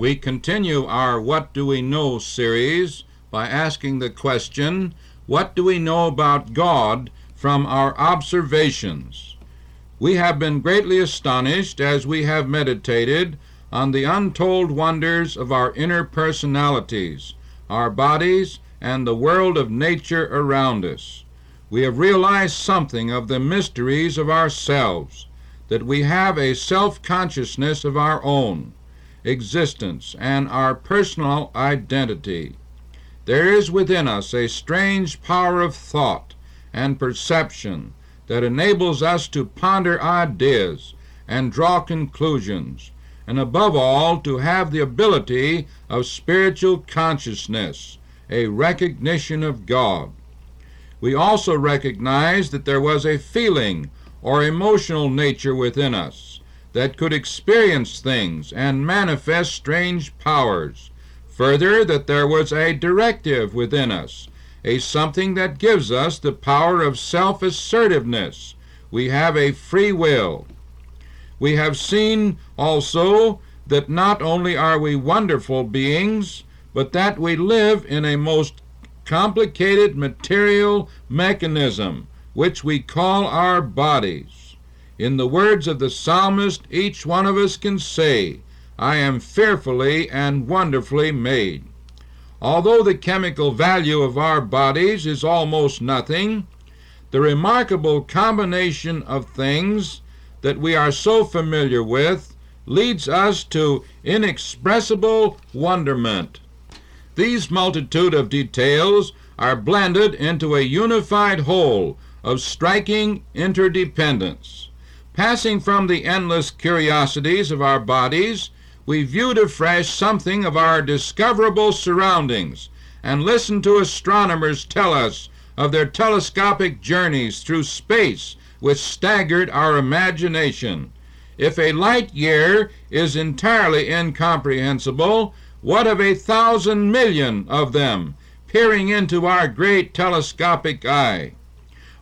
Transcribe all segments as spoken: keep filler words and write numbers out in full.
We continue our What Do We Know series by asking the question, what do we know about God from our observations? We have been greatly astonished as we have meditated on the untold wonders of our inner personalities, our bodies, and the world of nature around us. We have realized something of the mysteries of ourselves, that we have a self-consciousness of our own existence and our personal identity. There is within us a strange power of thought and perception that enables us to ponder ideas and draw conclusions, and above all to have the ability of spiritual consciousness, a recognition of God. We also recognize that there was a feeling or emotional nature within us that could experience things and manifest strange powers. Further, that there was a directive within us, a something that gives us the power of self-assertiveness. We have a free will. We have seen also that not only are we wonderful beings, but that we live in a most complicated material mechanism, which we call our bodies. In the words of the psalmist, each one of us can say, I am fearfully and wonderfully made. Although the chemical value of our bodies is almost nothing, the remarkable combination of things that we are so familiar with leads us to inexpressible wonderment. These multitude of details are blended into a unified whole of striking interdependence. Passing from the endless curiosities of our bodies, we viewed afresh something of our discoverable surroundings and listened to astronomers tell us of their telescopic journeys through space, which staggered our imagination. If a light year is entirely incomprehensible, what of a thousand million of them peering into our great telescopic eye?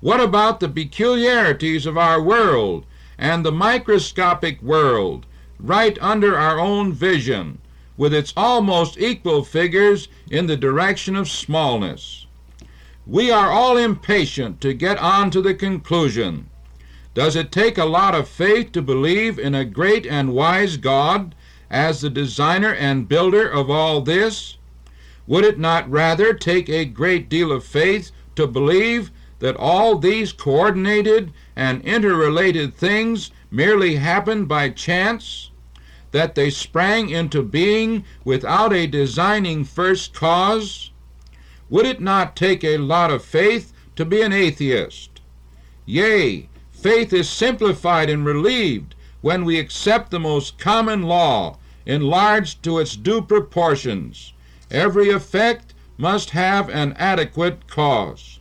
What about the peculiarities of our world and the microscopic world right under our own vision, with its almost equal figures in the direction of smallness? We are all impatient to get on to the conclusion. Does it take a lot of faith to believe in a great and wise God as the designer and builder of all this? Would it not rather take a great deal of faith to believe that all these coordinated and interrelated things merely happened by chance, that they sprang into being without a designing first cause? Would it not take a lot of faith to be an atheist? Yea, faith is simplified and relieved when we accept the most common law, enlarged to its due proportions. Every effect must have an adequate cause.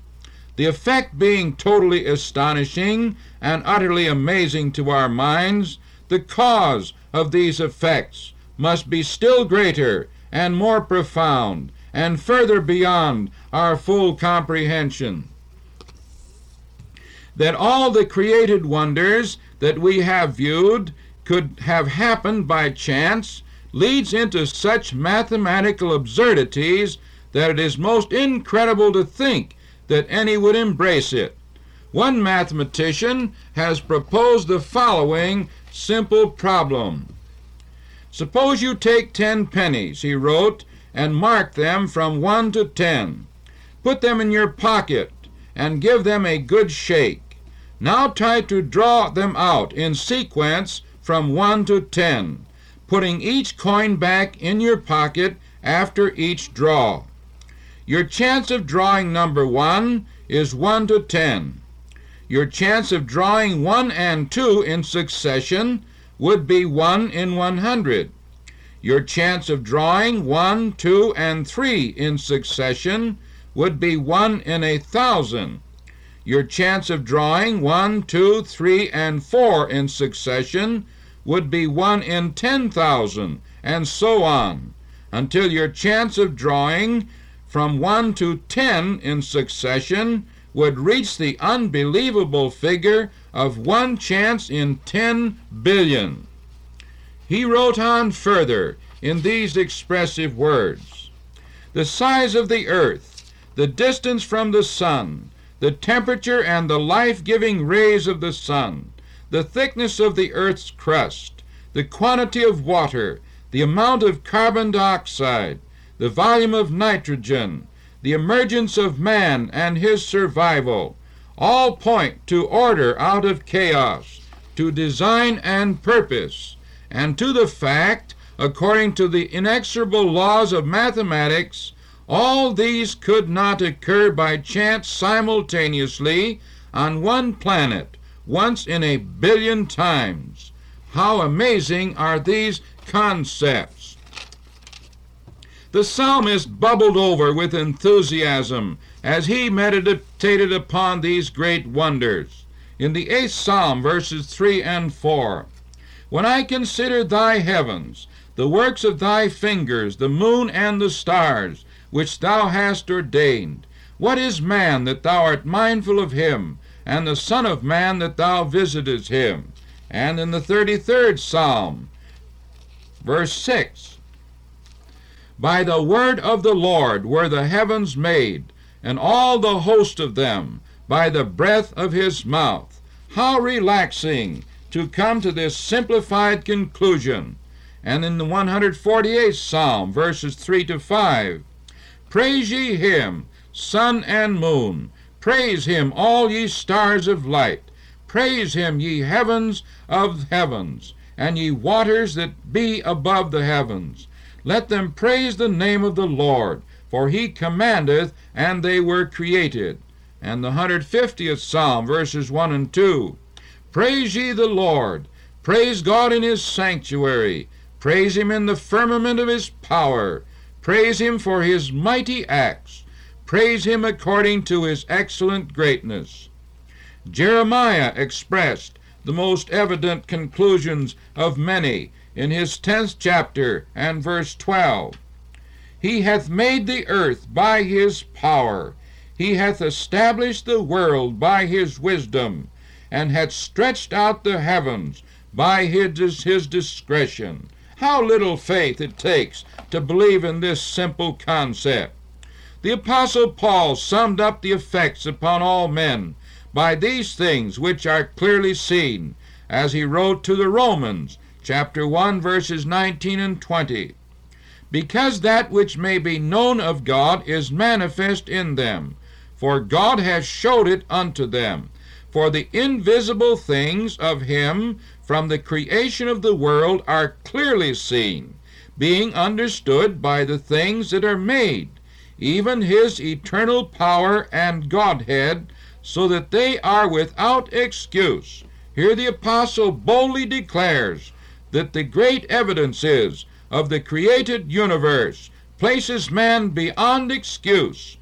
The effect being totally astonishing and utterly amazing to our minds, the cause of these effects must be still greater and more profound and further beyond our full comprehension. That all the created wonders that we have viewed could have happened by chance leads into such mathematical absurdities that it is most incredible to think that any would embrace it. One mathematician has proposed the following simple problem. Suppose you take ten pennies, he wrote, and mark them from one to ten. Put them in your pocket and give them a good shake. Now try to draw them out in sequence from one to ten, putting each coin back in your pocket after each draw. Your chance of drawing number one is one to ten. Your chance of drawing one and two in succession would be one in one hundred. Your chance of drawing one, two, and three in succession would be one in a thousand. Your chance of drawing one, two, three, and four in succession would be one in ten thousand, and so on, until your chance of drawing from one to ten in succession would reach the unbelievable figure of one chance in ten billion. He wrote on further in these expressive words: the size of the earth, the distance from the sun, the temperature and the life-giving rays of the sun, the thickness of the earth's crust, the quantity of water, the amount of carbon dioxide, the volume of nitrogen, the emergence of man and his survival, all point to order out of chaos, to design and purpose, and to the fact, according to the inexorable laws of mathematics, all these could not occur by chance simultaneously on one planet, once in a billion times. How amazing are these concepts! The psalmist bubbled over with enthusiasm as he meditated upon these great wonders. In the eighth Psalm, verses three and four, "When I consider thy heavens, the works of thy fingers, the moon and the stars, which thou hast ordained, what is man that thou art mindful of him, and the son of man that thou visitest him?" And in the thirty-third Psalm, verse six, "By the word of the Lord were the heavens made, and all the host of them, by the breath of his mouth." How relaxing to come to this simplified conclusion. And in the one hundred forty-eighth Psalm, verses three to five, "Praise ye him, sun and moon. Praise him, all ye stars of light. Praise him, ye heavens of heavens, and ye waters that be above the heavens. Let them praise the name of the Lord, for he commandeth, and they were created." And the one hundred fiftieth Psalm, verses one and two, "Praise ye the Lord. Praise God in his sanctuary. Praise him in the firmament of his power. Praise him for his mighty acts. Praise him according to his excellent greatness." Jeremiah expressed the most evident conclusions of many in his tenth chapter and verse twelve. "He hath made the earth by his power. He hath established the world by his wisdom, and hath stretched out the heavens by his, his discretion." How little faith it takes to believe in this simple concept. The Apostle Paul summed up the effects upon all men by these things which are clearly seen, as he wrote to the Romans, chapter one, verses nineteen and twenty, "Because that which may be known of God is manifest in them, for God has showed it unto them. For the invisible things of him from the creation of the world are clearly seen, being understood by the things that are made, even his eternal power and Godhead, so that they are without excuse." Here the apostle boldly declares that the great evidences of the created universe places man beyond excuse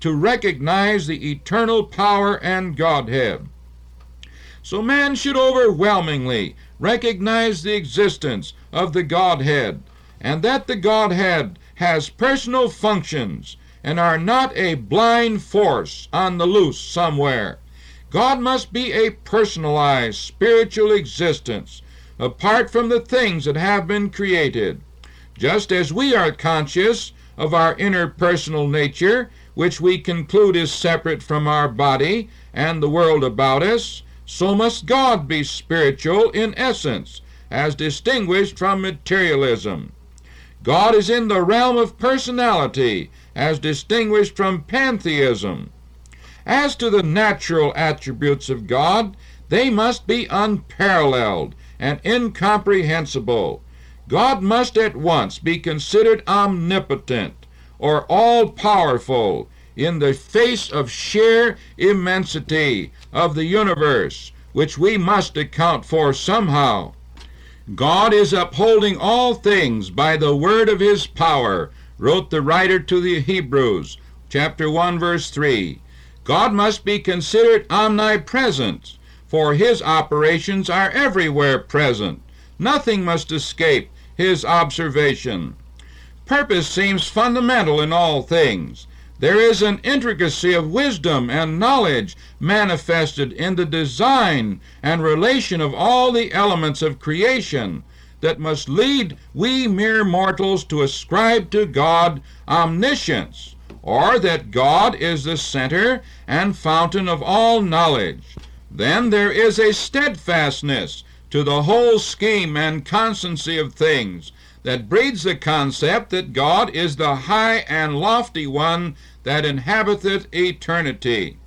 to recognize the eternal power and Godhead. So man should overwhelmingly recognize the existence of the Godhead, and that the Godhead has personal functions and are not a blind force on the loose somewhere. God must be a personalized spiritual existence apart from the things that have been created. Just as we are conscious of our interpersonal nature, which we conclude is separate from our body and the world about us, so must God be spiritual in essence, as distinguished from materialism. God is in the realm of personality, as distinguished from pantheism. As to the natural attributes of God, they must be unparalleled and incomprehensible. God must at once be considered omnipotent or all-powerful in the face of sheer immensity of the universe, which we must account for somehow. God is upholding all things by the word of his power, wrote the writer to the Hebrews, chapter one, verse three. God must be considered omnipresent, for his operations are everywhere present. Nothing must escape his observation. Purpose seems fundamental in all things. There is an intricacy of wisdom and knowledge manifested in the design and relation of all the elements of creation that must lead we mere mortals to ascribe to God omniscience, or that God is the center and fountain of all knowledge. Then there is a steadfastness to the whole scheme and constancy of things that breeds the concept that God is the high and lofty one that inhabiteth eternity.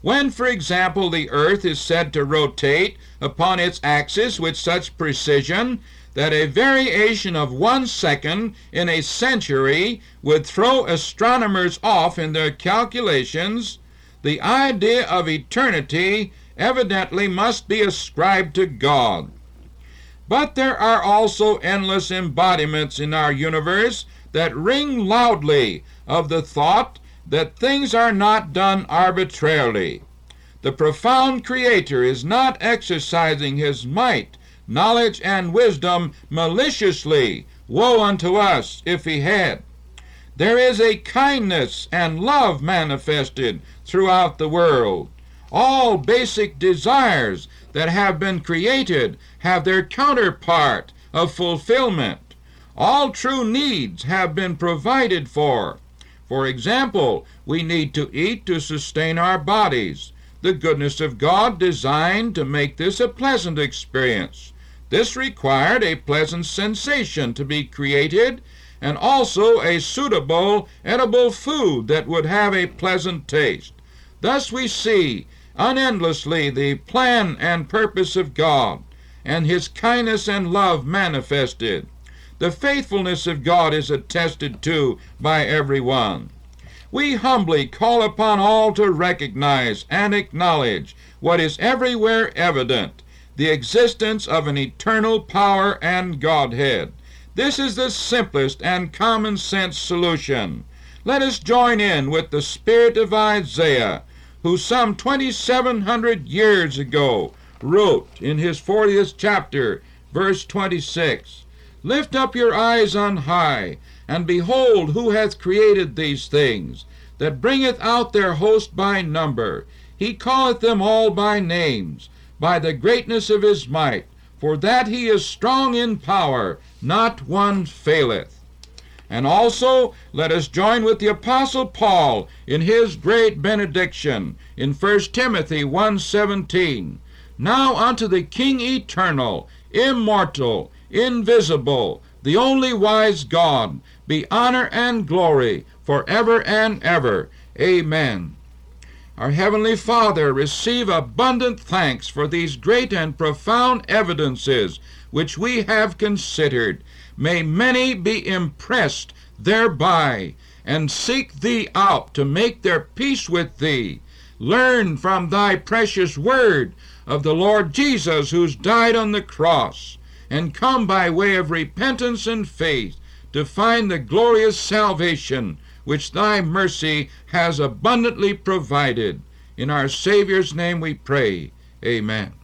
When, for example, the earth is said to rotate upon its axis with such precision that a variation of one second in a century would throw astronomers off in their calculations, the idea of eternity evidently must be ascribed to God. But there are also endless embodiments in our universe that ring loudly of the thought that things are not done arbitrarily. The profound Creator is not exercising His might, knowledge, and wisdom maliciously. Woe unto us if He had. There is a kindness and love manifested throughout the world. All basic desires that have been created have their counterpart of fulfillment. All true needs have been provided for. For example, we need to eat to sustain our bodies. The goodness of God designed to make this a pleasant experience. This required a pleasant sensation to be created, and also a suitable edible food that would have a pleasant taste. Thus we see unendlessly the plan and purpose of God, and His kindness and love manifested. The faithfulness of God is attested to by everyone. We humbly call upon all to recognize and acknowledge what is everywhere evident, the existence of an eternal power and Godhead. This is the simplest and common sense solution. Let us join in with the spirit of Isaiah, who some twenty-seven hundred years ago wrote in his fortieth chapter, verse twenty-six, "Lift up your eyes on high, and behold who hath created these things, that bringeth out their host by number. He calleth them all by names, by the greatness of his might, for that he is strong in power, not one faileth." And also let us join with the Apostle Paul in his great benediction in First Timothy one seventeen, "Now unto the King eternal, immortal, invisible, the only wise God, be honor and glory forever and ever. Amen." Our Heavenly Father, receive abundant thanks for these great and profound evidences which we have considered. May many be impressed thereby and seek Thee out to make their peace with Thee. Learn from Thy precious word of the Lord Jesus, who's died on the cross, and come by way of repentance and faith to find the glorious salvation which Thy mercy has abundantly provided. In our Savior's name we pray. Amen.